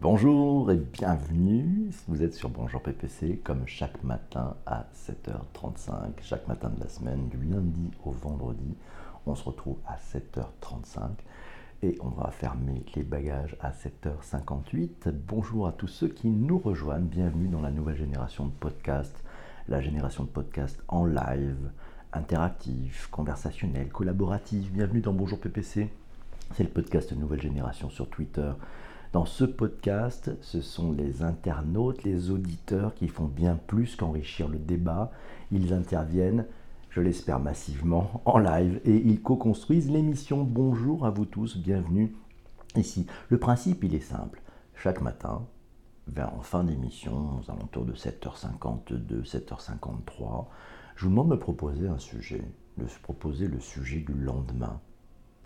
Bonjour et bienvenue, vous êtes sur Bonjour PPC comme chaque matin à 7h35, chaque matin de la semaine, du lundi au vendredi, on se retrouve à 7h35 et on va fermer les bagages à 7h58. Bonjour à tous ceux qui nous rejoignent, bienvenue dans la nouvelle génération de podcasts, la génération de podcasts en live, interactif, conversationnel, collaboratif. Bienvenue dans Bonjour PPC, c'est le podcast nouvelle génération sur Twitter. Dans ce podcast, ce sont les internautes, les auditeurs qui font bien plus qu'enrichir le débat. Ils interviennent, je l'espère massivement, en live et ils co-construisent l'émission. Bonjour à vous tous, bienvenue ici. Le principe, il est simple. Chaque matin, en fin d'émission, aux alentours de 7h52, 7h53, je vous demande de me proposer un sujet, de se proposer le sujet du lendemain.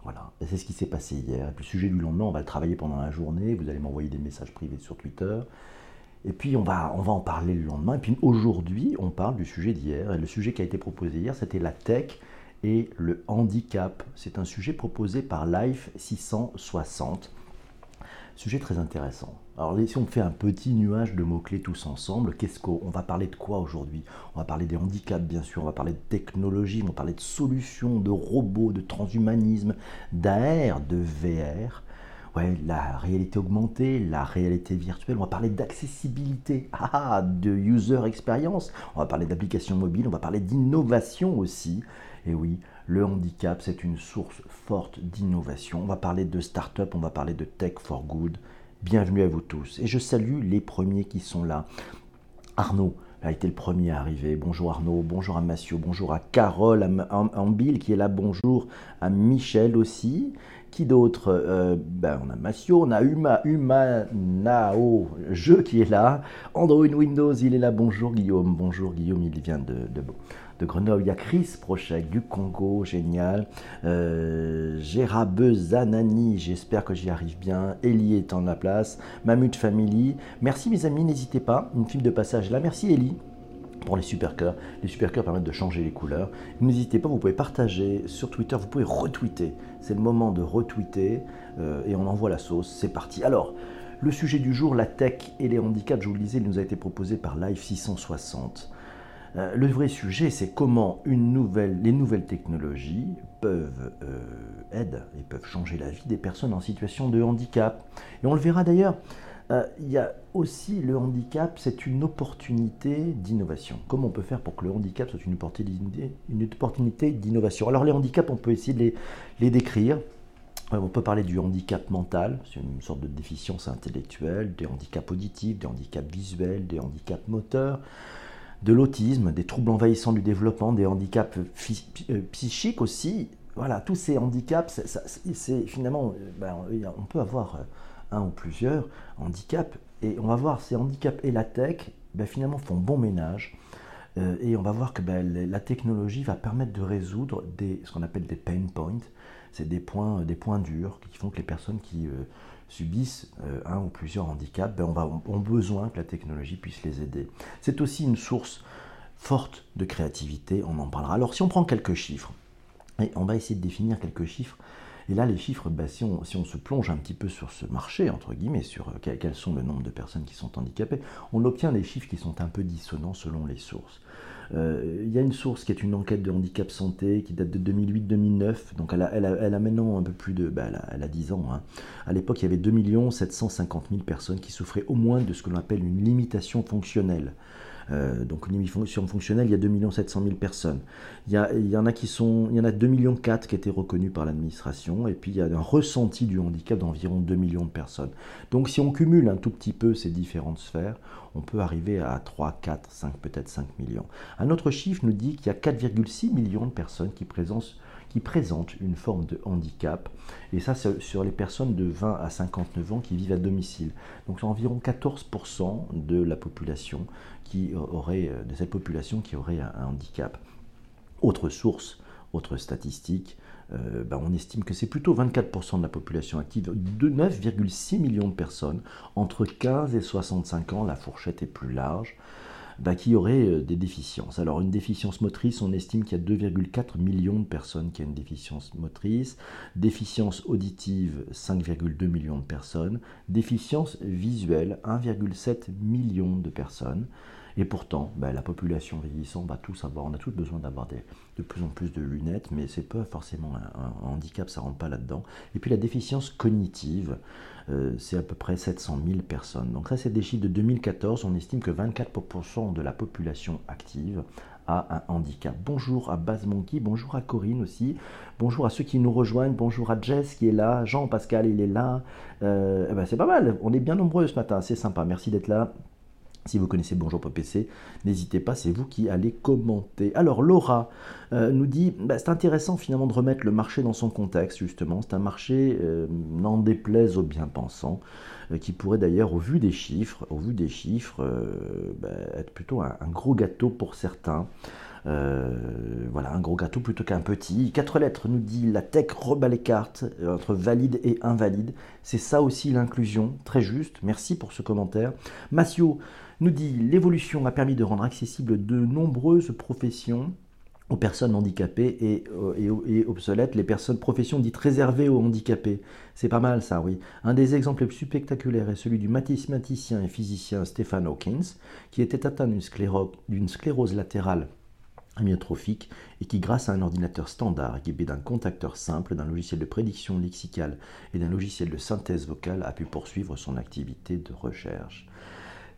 Voilà, et c'est ce qui s'est passé hier. Et puis le sujet du lendemain, on va le travailler pendant la journée. Vous allez m'envoyer des messages privés sur Twitter. Et puis on va en parler le lendemain. Et puis aujourd'hui, on parle du sujet d'hier. Et le sujet qui a été proposé hier, c'était la tech et le handicap. C'est un sujet proposé par Life660. Sujet très intéressant. Alors si on fait un petit nuage de mots-clés tous ensemble, qu'est-ce qu'on va parler de quoi aujourd'hui? On va parler des handicaps bien sûr, on va parler de technologie, on va parler de solutions, de robots, de transhumanisme, d'AR, de VR, ouais, la réalité augmentée, la réalité virtuelle, on va parler d'accessibilité, de user experience, on va parler d'applications mobiles, on va parler d'innovation aussi, et oui, le handicap c'est une source forte d'innovation, on va parler de start-up, on va parler de tech for good. Bienvenue à vous tous. Et je salue les premiers qui sont là. Arnaud a été le premier à arriver. Bonjour Arnaud, bonjour à Mathieu, bonjour à Carole, à Ambil qui est là, bonjour à Michel aussi. Qui d'autre? On a Mathieu, on a Humanao, Jeu qui est là. Android Windows, il est là. Bonjour Guillaume, il vient de Grenoble. Il y a Chris Prochek du Congo, génial. Gérabe Zanani, j'espère que j'y arrive bien. Ellie est en la place. Mamut Family, merci mes amis, n'hésitez pas. Une file de passage là, merci Ellie. Pour les super cœurs. Les super cœurs permettent de changer les couleurs. N'hésitez pas, vous pouvez partager sur Twitter, vous pouvez retweeter. C'est le moment de retweeter et on envoie la sauce. C'est parti. Alors, le sujet du jour, la tech et les handicaps, je vous le disais, il nous a été proposé par Life660. Le vrai sujet, c'est comment les nouvelles technologies peuvent aider et peuvent changer la vie des personnes en situation de handicap. Et on le verra d'ailleurs. Il y a aussi le handicap, c'est une opportunité d'innovation. Comment on peut faire pour que le handicap soit une opportunité d'innovation? Alors les handicaps, on peut essayer de les décrire. On peut parler du handicap mental, c'est une sorte de déficience intellectuelle, des handicaps auditifs, des handicaps visuels, des handicaps moteurs, de l'autisme, des troubles envahissants du développement, des handicaps psychiques aussi. Voilà, tous ces handicaps, c'est finalement, on peut avoir un ou plusieurs handicaps, et on va voir ces handicaps et la tech finalement font bon ménage, et on va voir que la technologie va permettre de résoudre ce qu'on appelle des pain points, c'est des points durs qui font que les personnes qui subissent un ou plusieurs handicaps ont besoin que la technologie puisse les aider. C'est aussi une source forte de créativité, on en parlera. Alors si on prend quelques chiffres, et on va essayer de définir quelques chiffres. Et là, les chiffres, si on se plonge un petit peu sur ce marché, entre guillemets, sur quels sont le nombre de personnes qui sont handicapées, on obtient des chiffres qui sont un peu dissonants selon les sources. Il y a une source qui est une enquête de handicap santé qui date de 2008-2009, donc elle a maintenant un peu plus de... elle a 10 ans. Hein. À l'époque, il y avait 2 750 000 personnes qui souffraient au moins de ce que l'on appelle une limitation fonctionnelle. Donc une limitation fonctionnelle, il y a 2 700 000 personnes. Il y en a 2 millions 4 qui étaient reconnus par l'administration, et puis il y a un ressenti du handicap d'environ 2 millions de personnes. Donc si on cumule un tout petit peu ces différentes sphères, on peut arriver à 3, 4, 5, peut-être 5 millions. Un autre chiffre nous dit qu'il y a 4,6 millions de personnes qui présentent une forme de handicap, et ça c'est sur les personnes de 20 à 59 ans qui vivent à domicile. Donc c'est environ 14% de la population qui aurait un handicap. Autre source, autre statistique, on estime que c'est plutôt 24% de la population active, de 9,6 millions de personnes, entre 15 et 65 ans, la fourchette est plus large. qui auraient des déficiences. Alors une déficience motrice, on estime qu'il y a 2,4 millions de personnes qui ont une déficience motrice, déficience auditive 5,2 millions de personnes, déficience visuelle 1,7 million de personnes. Et pourtant, la population vieillissante, on a tous besoin d'avoir de plus en plus de lunettes, mais c'est pas forcément un handicap, ça rentre pas là-dedans. Et puis la déficience cognitive, c'est à peu près 700 000 personnes. Donc ça, c'est des chiffres de 2014. On estime que 24% de la population active a un handicap. Bonjour à Baz Monkey, bonjour à Corinne aussi, bonjour à ceux qui nous rejoignent, bonjour à Jess qui est là, Jean-Pascal, il est là. C'est pas mal, on est bien nombreux ce matin, c'est sympa, merci d'être là. Si vous connaissez Bonjour PPC, n'hésitez pas, c'est vous qui allez commenter. Alors Laura nous dit, c'est intéressant finalement de remettre le marché dans son contexte justement. C'est un marché, n'en déplaise aux bien-pensants, qui pourrait d'ailleurs, au vu des chiffres, être plutôt un gros gâteau pour certains. Un gros gâteau plutôt qu'un petit. 4 lettres nous dit la tech rebat les cartes entre valide et invalide. C'est ça aussi l'inclusion, très juste. Merci pour ce commentaire. Mathieu nous dit l'évolution a permis de rendre accessibles de nombreuses professions aux personnes handicapées et obsolètes, les professions dites réservées aux handicapés. C'est pas mal ça, oui. Un des exemples les plus spectaculaires est celui du mathématicien et physicien Stephen Hawking, qui était atteint d'une sclérose latérale amyotrophique et qui, grâce à un ordinateur standard équipé d'un contacteur simple, d'un logiciel de prédiction lexicale et d'un logiciel de synthèse vocale, a pu poursuivre son activité de recherche.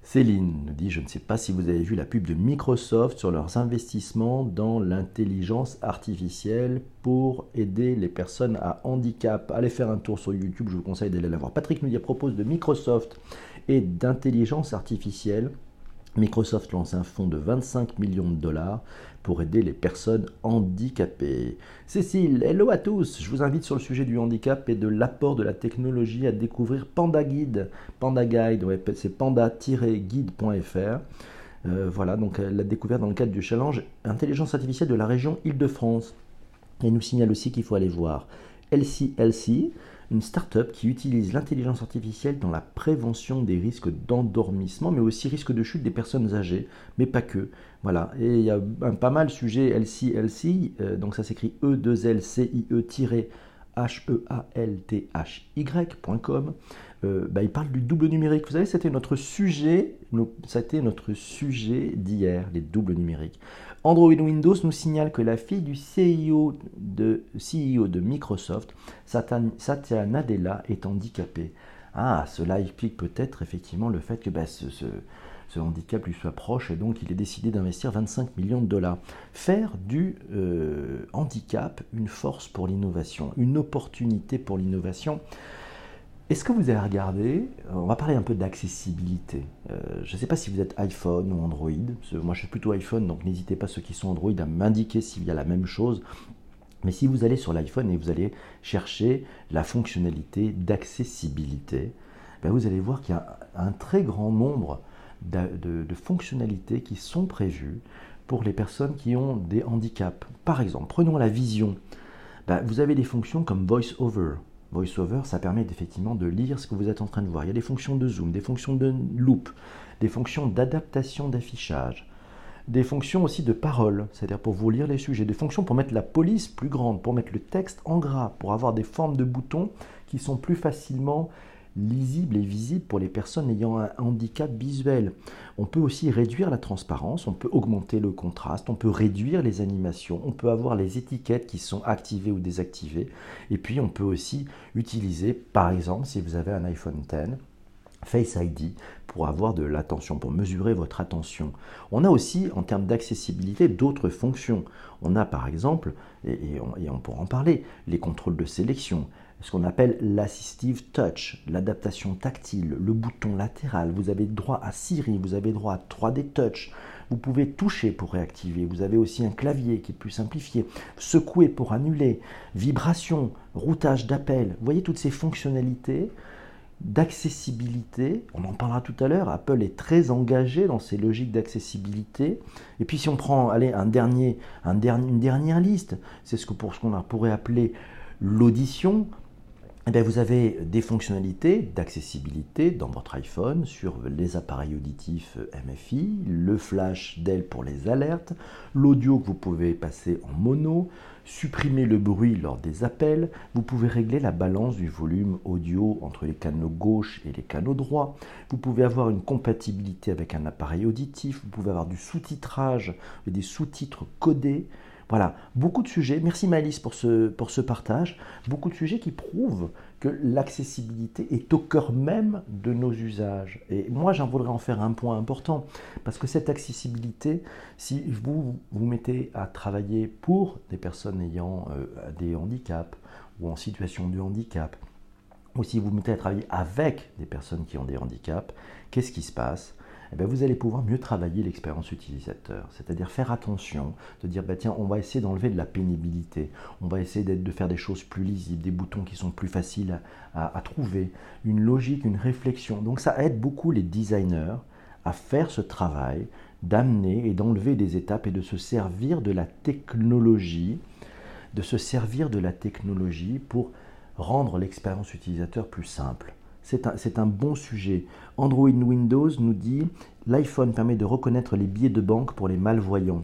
Céline nous dit « Je ne sais pas si vous avez vu la pub de Microsoft sur leurs investissements dans l'intelligence artificielle pour aider les personnes à handicap. Allez faire un tour sur YouTube, je vous conseille d'aller la voir. » Patrick nous dit « Propose de Microsoft et d'intelligence artificielle. Microsoft lance un fonds de 25 millions de dollars pour aider les personnes handicapées. » Cécile, hello à tous. Je vous invite sur le sujet du handicap et de l'apport de la technologie à découvrir Panda Guide, ouais, c'est panda-guide.fr. Donc elle l'a découvert dans le cadre du challenge Intelligence Artificielle de la région Île-de-France. Et nous signale aussi qu'il faut aller voir E2LCIE-HEALTHY, une start-up qui utilise l'intelligence artificielle dans la prévention des risques d'endormissement, mais aussi risque de chute des personnes âgées, mais pas que. Voilà, et il y a pas mal de sujets LCLC, donc ça s'écrit E2LCIE-HEALTHY.com. Il parle du double numérique. Vous savez, c'était notre sujet d'hier, les doubles numériques. Android Windows nous signale que la fille du CEO de Microsoft, Satya Nadella, est handicapée. Ah, cela explique peut-être effectivement le fait que ce handicap lui soit proche et donc il est décidé d'investir 25 millions de dollars. Faire du handicap une force pour l'innovation, une opportunité pour l'innovation. Est-ce que vous avez regardé, on va parler un peu d'accessibilité, je ne sais pas si vous êtes iPhone ou Android, moi je suis plutôt iPhone, donc n'hésitez pas ceux qui sont Android à m'indiquer s'il y a la même chose, mais si vous allez sur l'iPhone et vous allez chercher la fonctionnalité d'accessibilité, vous allez voir qu'il y a un très grand nombre de fonctionnalités qui sont prévues pour les personnes qui ont des handicaps. Par exemple, prenons la vision, vous avez des fonctions comme VoiceOver. VoiceOver, ça permet effectivement de lire ce que vous êtes en train de voir. Il y a des fonctions de zoom, des fonctions de loop, des fonctions d'adaptation d'affichage, des fonctions aussi de parole, c'est-à-dire pour vous lire les sujets, des fonctions pour mettre la police plus grande, pour mettre le texte en gras, pour avoir des formes de boutons qui sont plus facilement lisibles et visibles pour les personnes ayant un handicap visuel. On peut aussi réduire la transparence, on peut augmenter le contraste, on peut réduire les animations, on peut avoir les étiquettes qui sont activées ou désactivées, et puis on peut aussi utiliser, par exemple, si vous avez un iPhone X, Face ID pour avoir de l'attention, pour mesurer votre attention. On a aussi, en termes d'accessibilité, d'autres fonctions. On a par exemple, et on pourra en parler, les contrôles de sélection, ce qu'on appelle l'Assistive Touch, l'adaptation tactile, le bouton latéral. Vous avez droit à Siri, vous avez droit à 3D Touch. Vous pouvez toucher pour réactiver. Vous avez aussi un clavier qui est plus simplifié. Secouer pour annuler. Vibration, routage d'appel. Vous voyez toutes ces fonctionnalités d'accessibilité. On en parlera tout à l'heure. Apple est très engagé dans ces logiques d'accessibilité. Et puis si on prend une dernière liste, c'est ce qu'on pourrait appeler l'audition. eh bien, vous avez des fonctionnalités d'accessibilité dans votre iPhone sur les appareils auditifs MFI, le flash d'elle pour les alertes, l'audio que vous pouvez passer en mono, supprimer le bruit lors des appels, vous pouvez régler la balance du volume audio entre les canaux gauche et les canaux droits, vous pouvez avoir une compatibilité avec un appareil auditif, vous pouvez avoir du sous-titrage et des sous-titres codés. Voilà, beaucoup de sujets, merci Maëlys pour ce partage, beaucoup de sujets qui prouvent que l'accessibilité est au cœur même de nos usages. Et moi, j'en voudrais en faire un point important, parce que cette accessibilité, si vous vous mettez à travailler pour des personnes ayant des handicaps ou en situation de handicap, ou si vous vous mettez à travailler avec des personnes qui ont des handicaps, qu'est-ce qui se passe ? Eh bien, vous allez pouvoir mieux travailler l'expérience utilisateur, c'est-à-dire faire attention, de dire bah, tiens, on va essayer d'enlever de la pénibilité, on va essayer de faire des choses plus lisibles, des boutons qui sont plus faciles à trouver, une logique, une réflexion. Donc ça aide beaucoup les designers à faire ce travail, d'amener et d'enlever des étapes et de se servir de la technologie, pour rendre l'expérience utilisateur plus simple. C'est un bon sujet. Android Windows nous dit « L'iPhone permet de reconnaître les billets de banque pour les malvoyants ».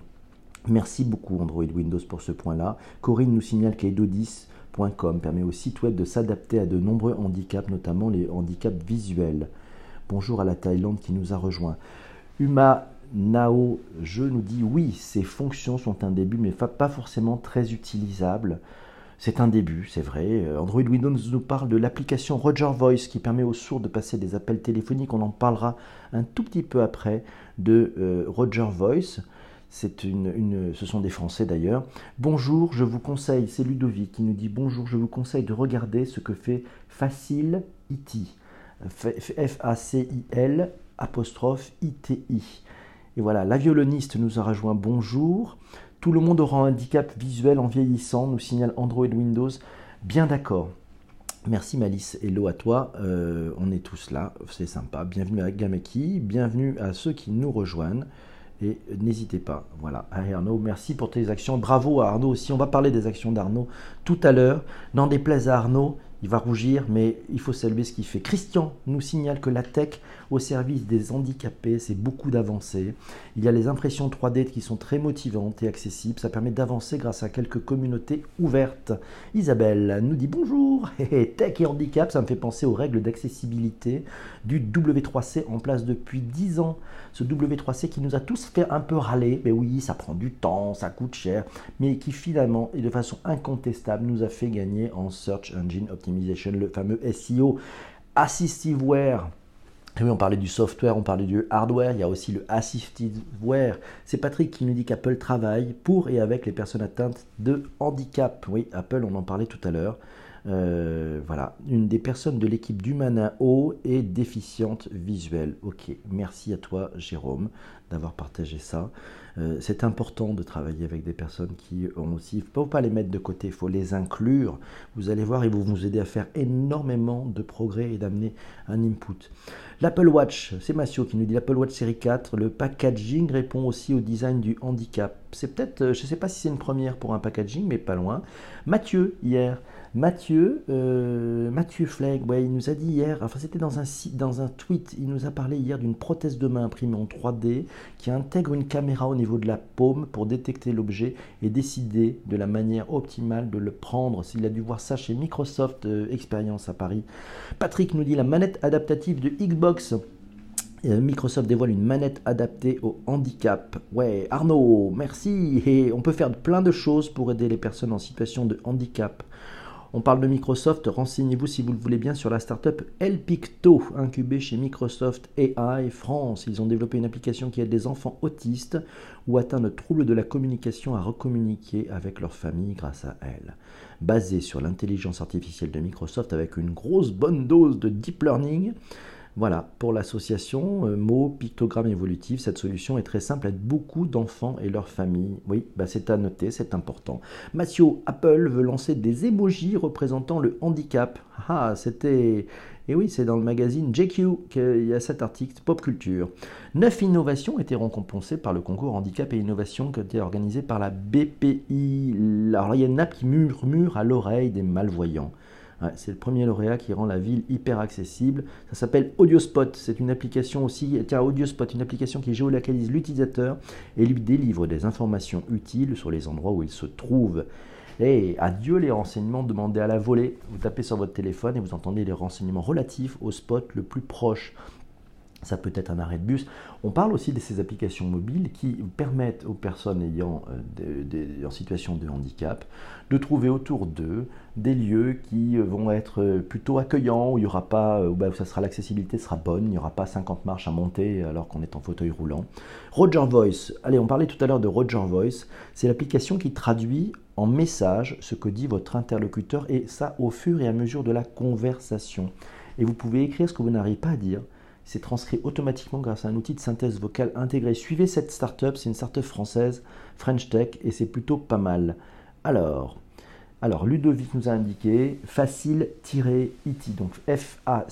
Merci beaucoup Android Windows pour ce point-là. Corinne nous signale qu'edo10.com permet au site web de s'adapter à de nombreux handicaps, notamment les handicaps visuels. Bonjour à la Thaïlande qui nous a rejoints. Uma Nao Je nous dit « Oui, ces fonctions sont un début, mais pas forcément très utilisables ». C'est un début, c'est vrai. Android Windows nous parle de l'application Roger Voice qui permet aux sourds de passer des appels téléphoniques. On en parlera un tout petit peu après de Roger Voice. Ce sont des Français d'ailleurs. Bonjour, je vous conseille, c'est Ludovic qui nous dit « Bonjour, je vous conseille de regarder ce que fait Faciliti, F-A-C-I-L'-ITI. » Et voilà, la violoniste nous a rejoint « Bonjour ». Tout le monde aura un handicap visuel en vieillissant, nous signale Android Windows. Bien d'accord. Merci Malice, hello à toi. On est tous là, c'est sympa. Bienvenue à Gameki, bienvenue à ceux qui nous rejoignent. Et n'hésitez pas, voilà. Allez Arnaud, merci pour tes actions. Bravo à Arnaud aussi, on va parler des actions d'Arnaud tout à l'heure. N'en déplaise à Arnaud, il va rougir, mais il faut saluer ce qu'il fait. Christian nous signale que la tech au service des handicapés, c'est beaucoup d'avancées. Il y a les impressions 3D qui sont très motivantes et accessibles. Ça permet d'avancer grâce à quelques communautés ouvertes. Isabelle nous dit bonjour. Tech et handicap, ça me fait penser aux règles d'accessibilité du W3C en place depuis 10 ans. Ce W3C qui nous a tous fait un peu râler. Mais oui, ça prend du temps, ça coûte cher, mais qui finalement et de façon incontestable nous a fait gagner en Search Engine Optimization, le fameux SEO. Assistive Wear. Et oui, on parlait du software, on parlait du hardware, il y a aussi le Assistive Wear. C'est Patrick qui nous dit qu'Apple travaille pour et avec les personnes atteintes de handicap. Oui, Apple, on en parlait tout à l'heure. Voilà, une des personnes de l'équipe d'Humanao est déficiente visuelle. Ok, merci à toi Jérôme d'avoir partagé ça. C'est important de travailler avec des personnes qui ont aussi... Il ne faut pas les mettre de côté, il faut les inclure. Vous allez voir, ils vont vous aider à faire énormément de progrès et d'amener un input. L'Apple Watch, c'est Mathieu qui nous dit l'Apple Watch série 4, le packaging répond aussi au design du handicap. C'est peut-être, je ne sais pas si c'est une première pour un packaging, mais pas loin. Mathieu, hier... Mathieu Fleg, ouais, il nous a dit hier, enfin c'était dans un tweet, il nous a parlé hier d'une prothèse de main imprimée en 3D qui intègre une caméra au niveau de la paume pour détecter l'objet et décider de la manière optimale de le prendre. Il a dû voir ça chez Microsoft Experience à Paris. Patrick nous dit la manette adaptative de Xbox. Microsoft dévoile une manette adaptée au handicap. Ouais, Arnaud, merci. Et on peut faire plein de choses pour aider les personnes en situation de handicap. On parle de Microsoft, renseignez-vous si vous le voulez bien sur la startup Elpicto, incubée chez Microsoft AI France. Ils ont développé une application qui aide les enfants autistes ou atteints de troubles de la communication à recommuniquer avec leur famille grâce à elle. Basée sur l'intelligence artificielle de Microsoft avec une grosse bonne dose de deep learning. Voilà, pour l'association mots, pictogrammes évolutifs, cette solution est très simple, aide beaucoup d'enfants et leurs familles. Oui, bah c'est à noter, c'est important. Mathieu, Apple veut lancer des emojis représentant le handicap. Ah, c'était... Et oui, c'est dans le magazine JQ qu'il y a cet article Pop Culture. 9 innovations étaient récompensées par le concours Handicap et Innovation qui était organisé par la BPI. Alors, il y a une app qui murmure à l'oreille des malvoyants. Ouais, c'est le premier lauréat qui rend la ville hyper accessible. Ça s'appelle AudioSpot. C'est une application aussi, tiens, AudioSpot, une application qui géolocalise l'utilisateur et lui délivre des informations utiles sur les endroits où il se trouve. Et adieu les renseignements demandés à la volée. Vous tapez sur votre téléphone et vous entendez les renseignements relatifs au spot le plus proche. Ça peut être un arrêt de bus. On parle aussi de ces applications mobiles qui permettent aux personnes ayant en situation de handicap de trouver autour d'eux des lieux qui vont être plutôt accueillants, où il y aura pas, où ça sera, l'accessibilité sera bonne, il n'y aura pas 50 marches à monter alors qu'on est en fauteuil roulant. Roger Voice. Allez, on parlait tout à l'heure de Roger Voice. C'est l'application qui traduit en message ce que dit votre interlocuteur, et ça au fur et à mesure de la conversation. Et vous pouvez écrire ce que vous n'arrivez pas à dire. C'est transcrit automatiquement grâce à un outil de synthèse vocale intégré. Suivez cette startup, c'est une startup française, French Tech, et c'est plutôt pas mal. Alors Ludovic nous a indiqué Faciliti, donc facil-iti.fr.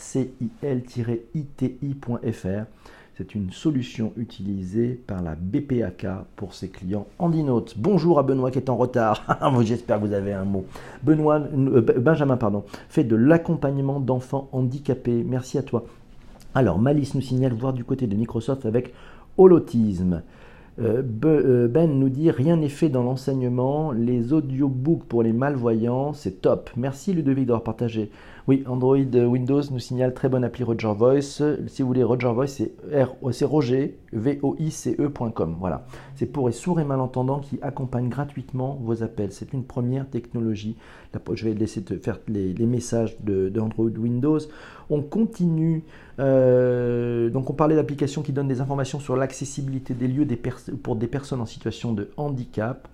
C'est une solution utilisée par la BPAK pour ses clients handinautes. Bonjour à Benoît qui est en retard. J'espère que vous avez un mot. Benjamin, fait de l'accompagnement d'enfants handicapés. Merci à toi. Alors, Malice nous signale voir du côté de Microsoft avec Holotisme. Ben nous dit « Rien n'est fait dans l'enseignement, les audiobooks pour les malvoyants, c'est top. Merci Ludovic d'avoir partagé. » Oui, Android, Windows nous signale très bonne appli Roger Voice. Si vous voulez, Roger Voice, c'est Roger, voice.com. Voilà, c'est pour les sourds et malentendants qui accompagnent gratuitement vos appels. C'est une première technologie. Là, je vais laisser te faire les messages d'Android, Windows. On continue. Donc, on parlait d'applications qui donnent des informations sur l'accessibilité des lieux pour des personnes en situation de handicap.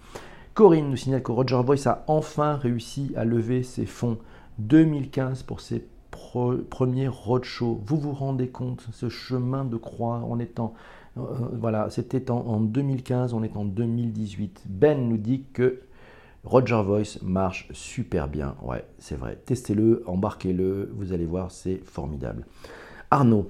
Corinne nous signale que Roger Voice a enfin réussi à lever ses fonds 2015 pour ses premiers roadshows. Vous vous rendez compte, ce chemin de croix, on est voilà, c'était en 2015, on est en 2018. Ben nous dit que Roger Voice marche super bien. Ouais, c'est vrai. Testez-le, embarquez-le, vous allez voir, c'est formidable. Arnaud,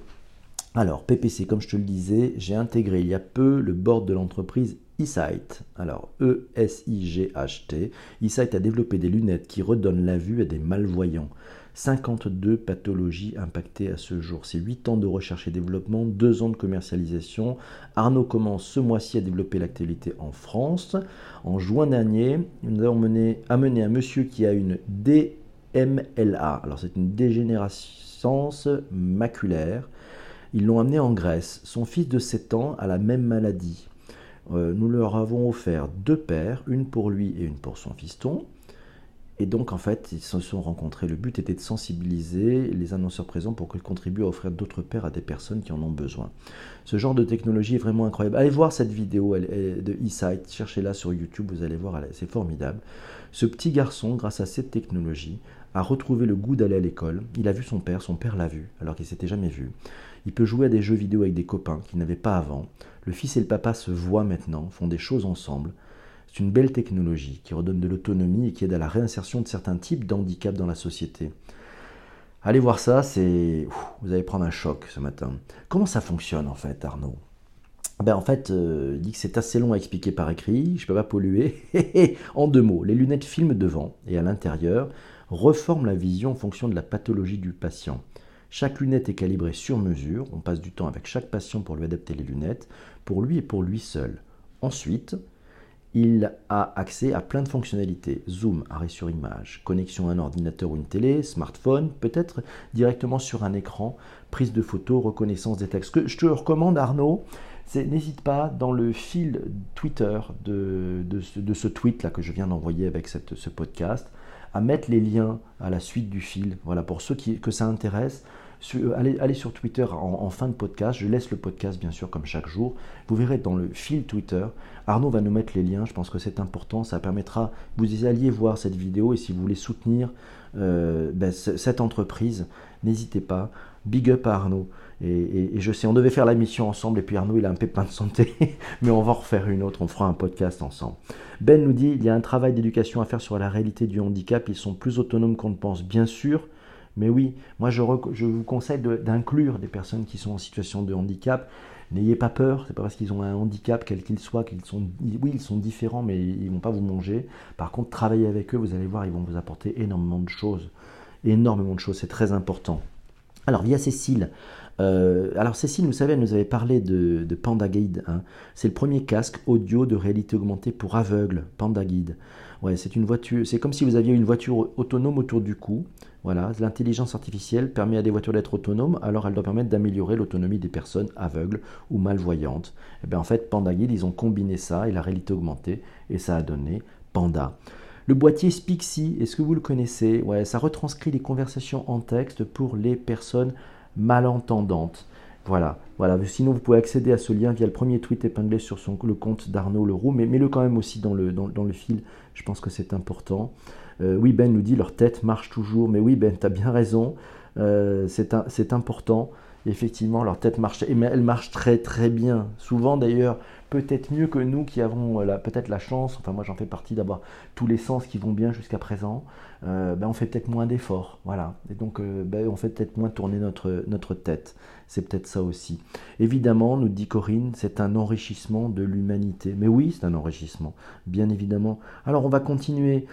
alors PPC, comme je te le disais, j'ai intégré il y a peu le board de l'entreprise E-Sight. Alors E-S-I-G-H-T. E-Sight a développé des lunettes qui redonnent la vue à des malvoyants. 52 pathologies impactées à ce jour. C'est 8 ans de recherche et développement, 2 ans de commercialisation. Arnaud commence ce mois-ci à développer l'activité en France. En juin dernier, nous avons amené un monsieur qui a une DMLA. Alors c'est une dégénérescence maculaire. Ils l'ont amené en Grèce. Son fils de 7 ans a la même maladie. Nous leur avons offert 2 paires, une pour lui et une pour son fiston. Et donc, en fait, ils se sont rencontrés. Le but était de sensibiliser les annonceurs présents pour qu'ils contribuent à offrir d'autres paires à des personnes qui en ont besoin. Ce genre de technologie est vraiment incroyable. Allez voir cette vidéo de E-Sight, cherchez-la sur YouTube, vous allez voir, c'est formidable. Ce petit garçon, grâce à cette technologie, a retrouvé le goût d'aller à l'école. Il a vu son père l'a vu, alors qu'il ne s'était jamais vu. Il peut jouer à des jeux vidéo avec des copains qu'il n'avait pas avant. Le fils et le papa se voient maintenant, font des choses ensemble. C'est une belle technologie qui redonne de l'autonomie et qui aide à la réinsertion de certains types d'handicap dans la société. Allez voir ça, vous allez prendre un choc ce matin. Comment ça fonctionne en fait, Arnaud ? En fait, il dit que c'est assez long à expliquer par écrit, je ne peux pas polluer. En 2 mots, les lunettes filment devant et à l'intérieur, reforment la vision en fonction de la pathologie du patient. Chaque lunette est calibrée sur mesure, on passe du temps avec chaque patient pour lui adapter les lunettes, pour lui et pour lui seul. Ensuite, il a accès à plein de fonctionnalités, zoom, arrêt sur image, connexion à un ordinateur ou une télé, smartphone, peut-être directement sur un écran, prise de photos, reconnaissance des textes. Ce que je te recommande, Arnaud, c'est n'hésite pas dans le fil Twitter de ce tweet là que je viens d'envoyer avec ce podcast, à mettre les liens à la suite du fil. Voilà, pour ceux que ça intéresse. Allez sur Twitter en fin de podcast, je laisse le podcast bien sûr comme chaque jour, vous verrez dans le fil Twitter, Arnaud va nous mettre les liens, je pense que c'est important, ça permettra, vous alliez voir cette vidéo et si vous voulez soutenir cette entreprise, n'hésitez pas, big up à Arnaud. Et je sais, on devait faire la mission ensemble et puis Arnaud il a un pépin de santé, mais on va en refaire une autre, on fera un podcast ensemble. Ben nous dit, il y a un travail d'éducation à faire sur la réalité du handicap, ils sont plus autonomes qu'on ne pense, bien sûr. Mais oui, moi je vous conseille d'inclure des personnes qui sont en situation de handicap. N'ayez pas peur, c'est pas parce qu'ils ont un handicap, quel qu'il soit, ils sont différents, mais ils ne vont pas vous manger. Par contre, travaillez avec eux, vous allez voir, ils vont vous apporter énormément de choses. énormément de choses, c'est très important. Alors via Cécile, Cécile, vous savez, elle nous avait parlé de Panda Guide, hein. C'est le premier casque audio de réalité augmentée pour aveugles, Panda Guide. Ouais, c'est une voiture, c'est comme si vous aviez une voiture autonome autour du cou. Voilà, l'intelligence artificielle permet à des voitures d'être autonomes, alors elle doit permettre d'améliorer l'autonomie des personnes aveugles ou malvoyantes. Et bien en fait, Panda Guide, ils ont combiné ça et la réalité augmentée, et ça a donné Panda. Le boîtier Spixi, est-ce que vous le connaissez? Ouais, ça retranscrit les conversations en texte pour les personnes malentendantes. Voilà, voilà. Sinon, vous pouvez accéder à ce lien via le premier tweet épinglé sur le compte d'Arnaud Leroux, mais mets-le quand même aussi dans le fil, je pense que c'est important. Oui, Ben nous dit, leur tête marche toujours, mais oui, Ben, tu as bien raison, c'est important. Effectivement, leur tête marche, et elle marche très très bien. Souvent d'ailleurs, peut-être mieux que nous qui avons peut-être la chance, enfin moi j'en fais partie, d'avoir tous les sens qui vont bien jusqu'à présent, on fait peut-être moins d'efforts, voilà. Et donc on fait peut-être moins tourner notre tête, c'est peut-être ça aussi. Évidemment, nous dit Corinne, c'est un enrichissement de l'humanité. Mais oui, c'est un enrichissement, bien évidemment. Alors on va continuer,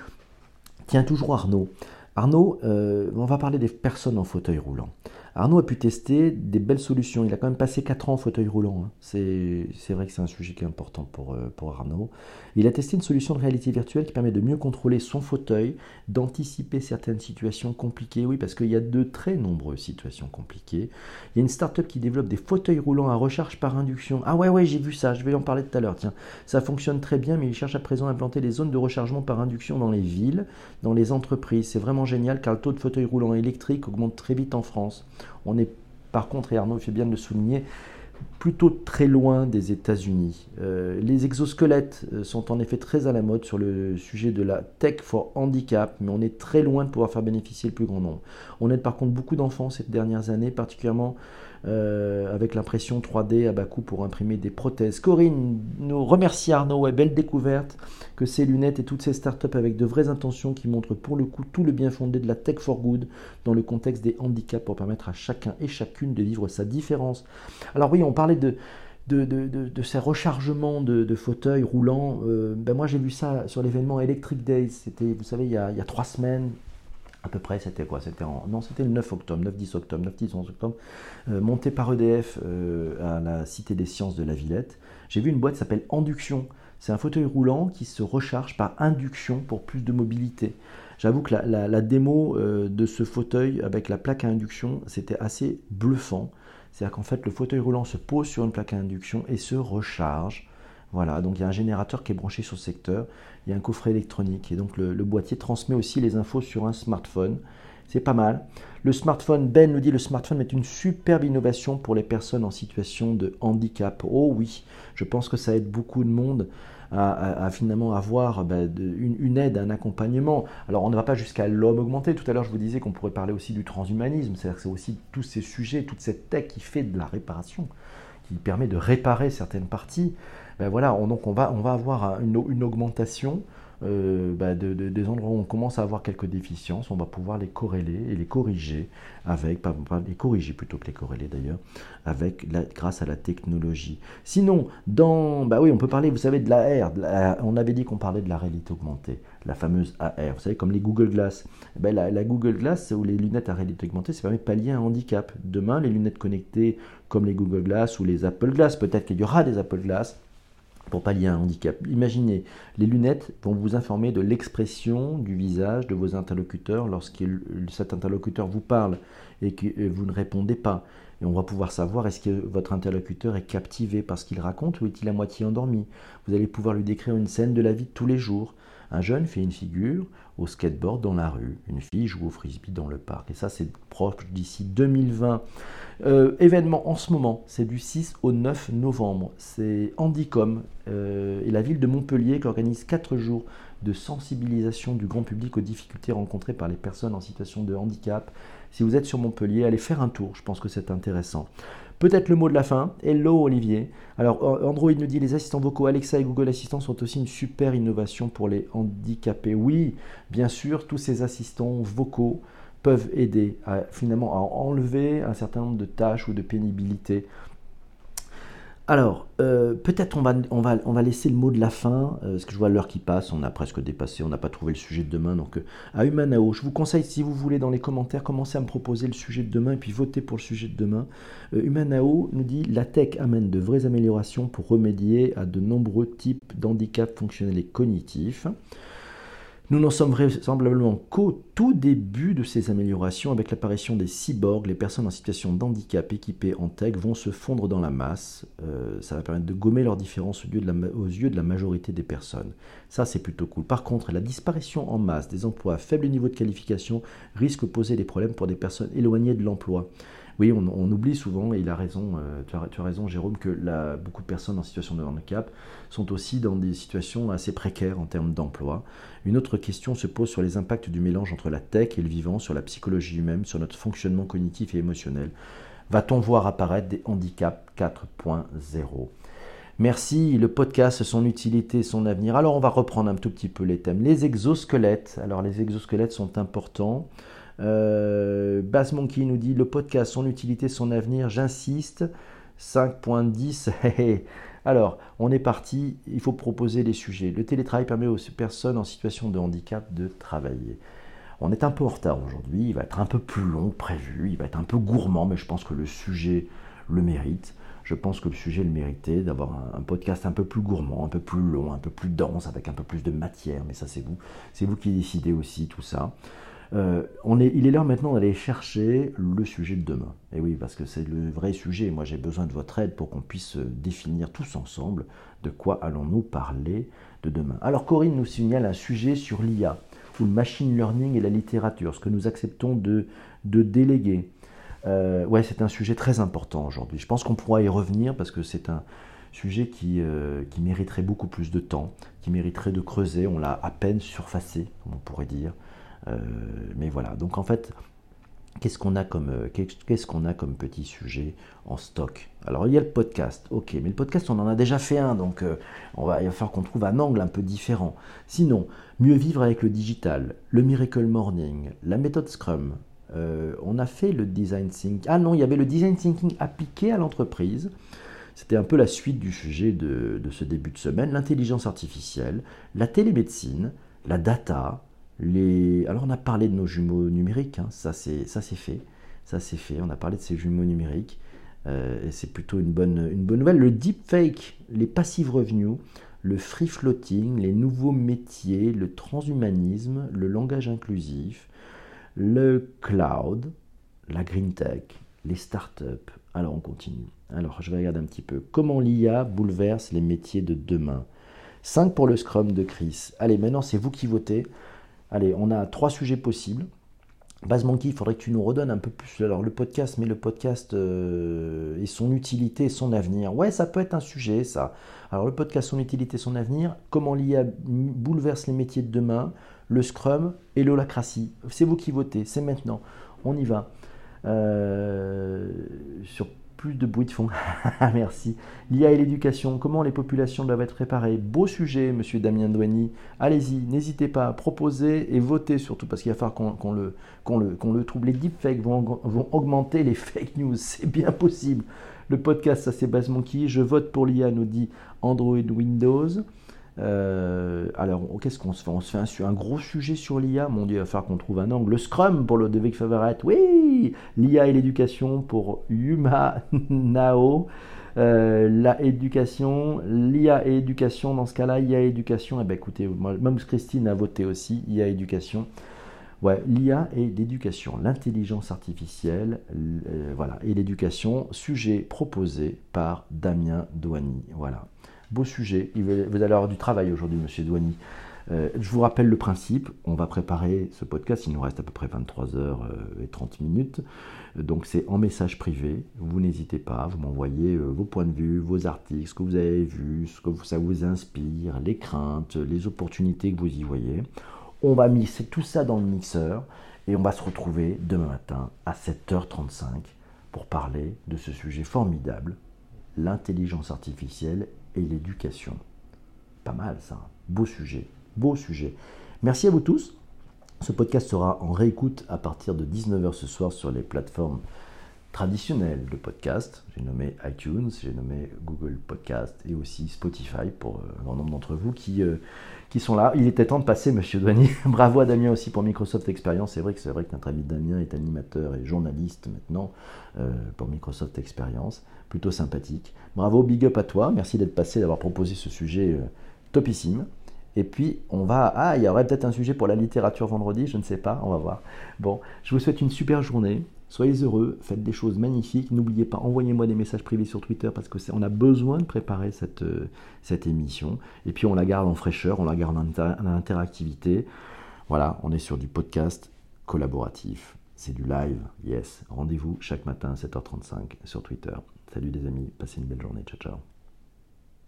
tiens toujours Arnaud. Arnaud, on va parler des personnes en fauteuil roulant. Arnaud a pu tester des belles solutions. Il a quand même passé 4 ans en fauteuil roulant. C'est vrai que c'est un sujet qui est important pour Arnaud. Il a testé une solution de réalité virtuelle qui permet de mieux contrôler son fauteuil, d'anticiper certaines situations compliquées. Oui, parce qu'il y a de très nombreuses situations compliquées. Il y a une start-up qui développe des fauteuils roulants à recharge par induction. Ah ouais, j'ai vu ça. Je vais en parler tout à l'heure. Tiens, ça fonctionne très bien, mais il cherche à présent à implanter les zones de rechargement par induction dans les villes, dans les entreprises. C'est vraiment génial car le taux de fauteuils roulants électriques augmente très vite en France. On est par contre, et Arnaud fait bien de le souligner, plutôt très loin des États-Unis. Les exosquelettes sont en effet très à la mode sur le sujet de la tech for handicap, mais on est très loin de pouvoir faire bénéficier le plus grand nombre. On aide par contre beaucoup d'enfants ces dernières années, particulièrement avec l'impression 3D à bas coût pour imprimer des prothèses. Corinne nous remercie Arnaud, ouais, belle découverte que ces lunettes et toutes ces startups avec de vraies intentions qui montrent pour le coup tout le bien fondé de la tech for good dans le contexte des handicaps pour permettre à chacun et chacune de vivre sa différence. Alors oui, on parlait de ces rechargements de fauteuils roulants. Moi j'ai vu ça sur l'événement Electric Days, c'était, vous savez, il y a 3 semaines. À peu près, c'était quoi? C'était le 9 octobre, 9-10 octobre, 9-10, 11 octobre, monté par EDF à la Cité des Sciences de la Villette. J'ai vu une boîte qui s'appelle Induction. C'est un fauteuil roulant qui se recharge par induction pour plus de mobilité. J'avoue que la démo de ce fauteuil avec la plaque à induction, c'était assez bluffant. C'est-à-dire qu'en fait, le fauteuil roulant se pose sur une plaque à induction et se recharge. Voilà, donc il y a un générateur qui est branché sur le secteur, il y a un coffret électronique et donc le boîtier transmet aussi les infos sur un smartphone. C'est pas mal. Le smartphone, Ben nous dit, le smartphone est une superbe innovation pour les personnes en situation de handicap. Oh oui, je pense que ça aide beaucoup de monde à finalement avoir une aide, un accompagnement. Alors on ne va pas jusqu'à l'homme augmenté. Tout à l'heure je vous disais qu'on pourrait parler aussi du transhumanisme, c'est-à-dire que c'est aussi tous ces sujets, toute cette tech qui fait de la réparation, qui permet de réparer certaines parties. On va avoir une augmentation des endroits où on commence à avoir quelques déficiences. On va pouvoir les corréler et les corriger grâce à la technologie. Sinon, on peut parler, vous savez, de l'AR. On avait dit qu'on parlait de la réalité augmentée, la fameuse AR. Vous savez, comme les Google Glass. La Google Glass ou les lunettes à réalité augmentée, ça permet de pallier un handicap. Demain, les lunettes connectées comme les Google Glass ou les Apple Glass, peut-être qu'il y aura des Apple Glass pour pallier un handicap. Imaginez, les lunettes vont vous informer de l'expression du visage de vos interlocuteurs lorsque cet interlocuteur vous parle et que vous ne répondez pas. Et on va pouvoir savoir est-ce que votre interlocuteur est captivé par ce qu'il raconte ou est-il à moitié endormi. Vous allez pouvoir lui décrire une scène de la vie de tous les jours. Un jeune fait une figure au skateboard dans la rue, une fille joue au frisbee dans le parc. Et ça, c'est proche d'ici 2020. Événement en ce moment, c'est du 6 au 9 novembre. C'est Handicom et la ville de Montpellier qui organise 4 jours de sensibilisation du grand public aux difficultés rencontrées par les personnes en situation de handicap. Si vous êtes sur Montpellier, allez faire un tour, je pense que c'est intéressant. Peut-être le mot de la fin, hello Olivier. Alors Android nous dit, les assistants vocaux Alexa et Google Assistant sont aussi une super innovation pour les handicapés. Oui, bien sûr, tous ces assistants vocaux peuvent aider à enlever un certain nombre de tâches ou de pénibilité. Alors, peut-être on va laisser le mot de la fin, parce que je vois l'heure qui passe, on a presque dépassé, on n'a pas trouvé le sujet de demain, donc à Humanao, je vous conseille, si vous voulez, dans les commentaires, commencez à me proposer le sujet de demain, et puis votez pour le sujet de demain. Humanao nous dit « La tech amène de vraies améliorations pour remédier à de nombreux types d'handicaps fonctionnels et cognitifs. » Nous n'en sommes vraisemblablement qu'au tout début de ces améliorations. Avec l'apparition des cyborgs, les personnes en situation d'handicap équipées en tech vont se fondre dans la masse. Ça va permettre de gommer leurs différences aux yeux de la majorité des personnes. Ça, c'est plutôt cool. Par contre, la disparition en masse des emplois à faible niveau de qualification risque de poser des problèmes pour des personnes éloignées de l'emploi. Oui, on oublie souvent, et il a raison, tu as raison Jérôme, que beaucoup de personnes en situation de handicap sont aussi dans des situations assez précaires en termes d'emploi. Une autre question se pose sur les impacts du mélange entre la tech et le vivant, sur la psychologie humaine, sur notre fonctionnement cognitif et émotionnel. Va-t-on voir apparaître des handicaps 4.0 ? Merci, le podcast, son utilité, son avenir. Alors on va reprendre un tout petit peu les thèmes. Les exosquelettes, alors les exosquelettes sont importants. Bass Monkey nous dit le podcast, son utilité, son avenir, j'insiste, 5.10. Alors, on est parti, il faut proposer les sujets. Le télétravail permet aux personnes en situation de handicap de travailler. On est un peu en retard aujourd'hui, il va être un peu plus long que prévu, il va être un peu gourmand, mais je pense que le sujet le mérite. Je pense que le sujet le méritait, d'avoir un podcast un peu plus gourmand, un peu plus long, un peu plus dense, avec un peu plus de matière, mais ça c'est vous qui décidez aussi tout ça. Il est l'heure maintenant d'aller chercher le sujet de demain. Et oui, parce que c'est le vrai sujet. Moi, j'ai besoin de votre aide pour qu'on puisse définir tous ensemble de quoi allons-nous parler de demain. Alors, Corinne nous signale un sujet sur l'IA, ou le machine learning et la littérature, ce que nous acceptons de déléguer. Ouais, c'est un sujet très important aujourd'hui. Je pense qu'on pourra y revenir parce que c'est un sujet qui mériterait beaucoup plus de temps, qui mériterait de creuser. On l'a à peine surfacé, comme on pourrait dire. Mais voilà, donc en fait, qu'est-ce qu'on a comme petit sujet en stock? Alors il y a le podcast, ok, mais le podcast on en a déjà fait un, donc il va falloir qu'on trouve un angle un peu différent. Sinon, mieux vivre avec le digital, le Miracle Morning, la méthode Scrum, on a fait le design thinking, ah non, il y avait le design thinking appliqué à l'entreprise. C'était un peu la suite du sujet de ce début de semaine, l'intelligence artificielle, la télémédecine, la data. Alors on a parlé de nos jumeaux numériques, hein. Ça c'est fait, on a parlé de ces jumeaux numériques, et c'est plutôt une bonne nouvelle. Le deepfake, les passive revenus, le free floating, les nouveaux métiers, le transhumanisme, le langage inclusif, le cloud, la green tech, les startups. Alors on continue. Alors je vais regarder un petit peu comment l'IA bouleverse les métiers de demain. 5 pour le Scrum de Chris. Allez, maintenant c'est vous qui votez. Allez, on a 3 sujets possibles. Bass Monkey, il faudrait que tu nous redonnes un peu plus. Alors, le podcast et son utilité et son avenir. Ouais, ça peut être un sujet, ça. Alors, le podcast, son utilité et son avenir. Comment l'IA bouleverse les métiers de demain. Le Scrum et l'holacratie. C'est vous qui votez, c'est maintenant. On y va. Sur plus de bruit de fond. Merci. L'IA et l'éducation, comment les populations doivent être préparées. Beau sujet, monsieur Damien Douani. Allez-y, n'hésitez pas à proposer et voter surtout, parce qu'il va falloir qu'on le trouve. Les deepfakes vont augmenter les fake news, c'est bien possible. Le podcast, ça c'est Bass Monkey. Je vote pour l'IA, nous dit Android Windows. Alors, qu'est-ce qu'on se fait? On se fait un gros sujet sur l'IA. Mon Dieu, il va falloir qu'on trouve un angle. Le Scrum pour le Devic Favorite. Oui, l'IA et l'éducation pour Yuma Nao. L'IA et éducation. Dans ce cas-là, l'IA et éducation. Eh bien, écoutez, même Christine a voté aussi. IA et éducation. Ouais, l'IA et l'éducation, l'intelligence artificielle, voilà, et l'éducation. Sujet proposé par Damien Douani. Voilà. Beau sujet, vous allez avoir du travail aujourd'hui, monsieur Douani. Je vous rappelle le principe, on va préparer ce podcast, il nous reste à peu près 23h30. Donc c'est en message privé, vous n'hésitez pas, vous m'envoyez vos points de vue, vos articles, ce que vous avez vu, ça vous inspire, les craintes, les opportunités que vous y voyez. On va mixer tout ça dans le mixeur et on va se retrouver demain matin à 7h35 pour parler de ce sujet formidable, l'intelligence artificielle et l'éducation. Pas mal ça, beau sujet. Merci à vous tous. Ce podcast sera en réécoute à partir de 19h ce soir sur les plateformes traditionnels de podcast. J'ai nommé iTunes, j'ai nommé Google Podcast et aussi Spotify pour un grand nombre d'entre vous qui sont là. Il était temps de passer, monsieur Douani. Bravo à Damien aussi pour Microsoft Experience. C'est vrai que notre ami Damien est animateur et journaliste maintenant pour Microsoft Experience. Plutôt sympathique. Bravo, big up à toi. Merci d'être passé, d'avoir proposé ce sujet topissime. Et puis, on va... Ah, il y aurait peut-être un sujet pour la littérature vendredi, je ne sais pas, on va voir. Bon, je vous souhaite une super journée. Soyez heureux, faites des choses magnifiques. N'oubliez pas, envoyez-moi des messages privés sur Twitter parce qu'on a besoin de préparer cette émission. Et puis, on la garde en fraîcheur, on la garde en interactivité. Voilà, on est sur du podcast collaboratif. C'est du live, yes. Rendez-vous chaque matin à 7h35 sur Twitter. Salut les amis, passez une belle journée, ciao, ciao.